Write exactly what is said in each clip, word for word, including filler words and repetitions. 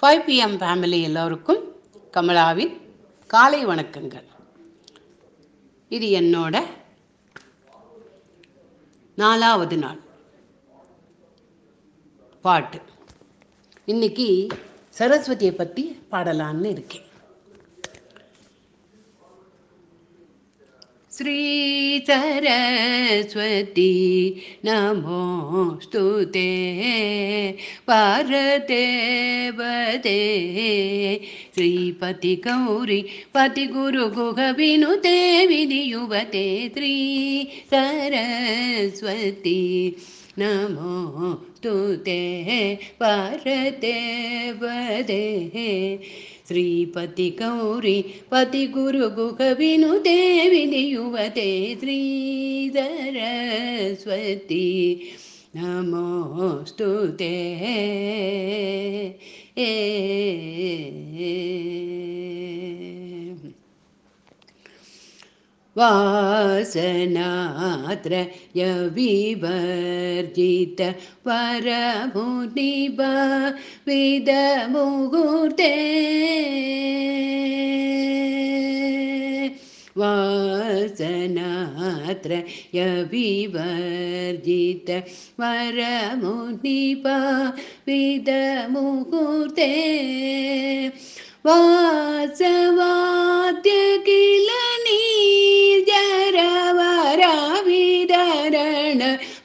Five PM family எல்லோருக்கும் கமலாவின் காலை வணக்கங்கள். இது என்னோட நாலாவது நாள் பாட்டு. இன்னைக்கு சரஸ்வதியை பற்றி பாடலான்னு இருக்கேன். ஸ்ரீ சரஸ்வதி நமோஸ்துதே பார்வதே ஸ்ரீ பதி கௌரி பதி குரு குகவினு தேவிதி யுவதே ஸ்ரீ சரஸ்வதி நமோஸ்துதே பார்வதே ஸ்ரீபதி கௌரி பதி குரு குகவினு தேவிதி யுவதே ஸ்ரீ சரஸ்வதி நமோஸ்துதே. வாசனாத்ரயவிவர்ஜித பரமுனிபாவித முகூர்த்தே வாசனாத்ரயவிவர்ஜித பரமுனிபாவித முகூர்த்தே வாசவாத்யகில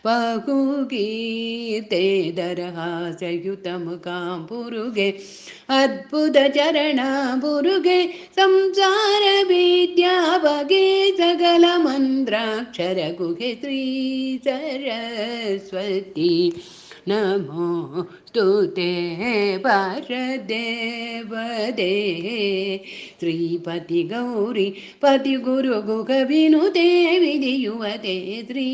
பகுகீர்த்தே தரஹாசயுதமுகாம் புருகே அத்புத சரணாம் புருகே சம்சார வித்யா பகே சகல மந்திராட்சர குகே ஸ்ரீ சரஸ்வதி நமோஸ்துதே பார்வதே ஸ்ரீபதி கௌரி பதி குரு குகவினு தேவிதி யுவதே ஸ்ரீ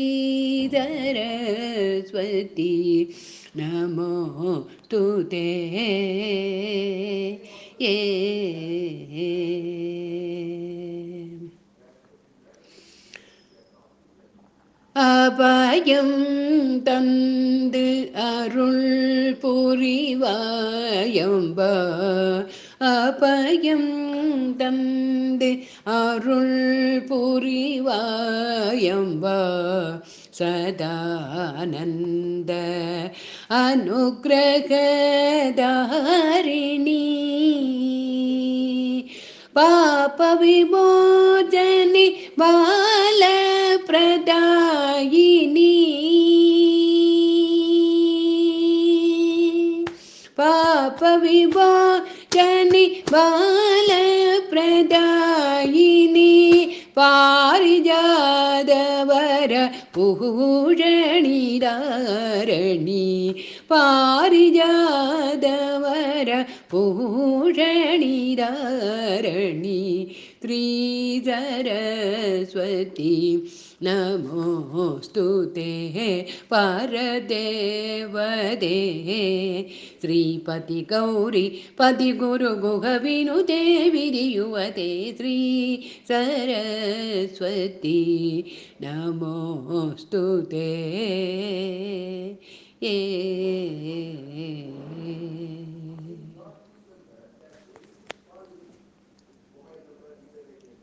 சரஸ்வதி நமோஸ்துதே. ஏ அபயம் தந்து அருள் புரிவாயம்பா அபயம் தந்து அருள் புரிவாயம்பா சதானந்த அனுக்ரகதாரிணி பாப விமோஜனி பால பிரதாயினி பாப விமோஜனி பால பிரதாயினி பாரிஜாதவர பூஷணி தாரணி பாரிஜாதவர பூஷணி தாரணி ஸ்ரீ சரஸ்வதி நமோஸ்துதே பார்வதே ஸ்ரீபதி கௌரி பதி குரு குகவினு தேவிதி யுவதே ஸ்ரீ சரஸ்வதி நமோஸ்துதே. ஏ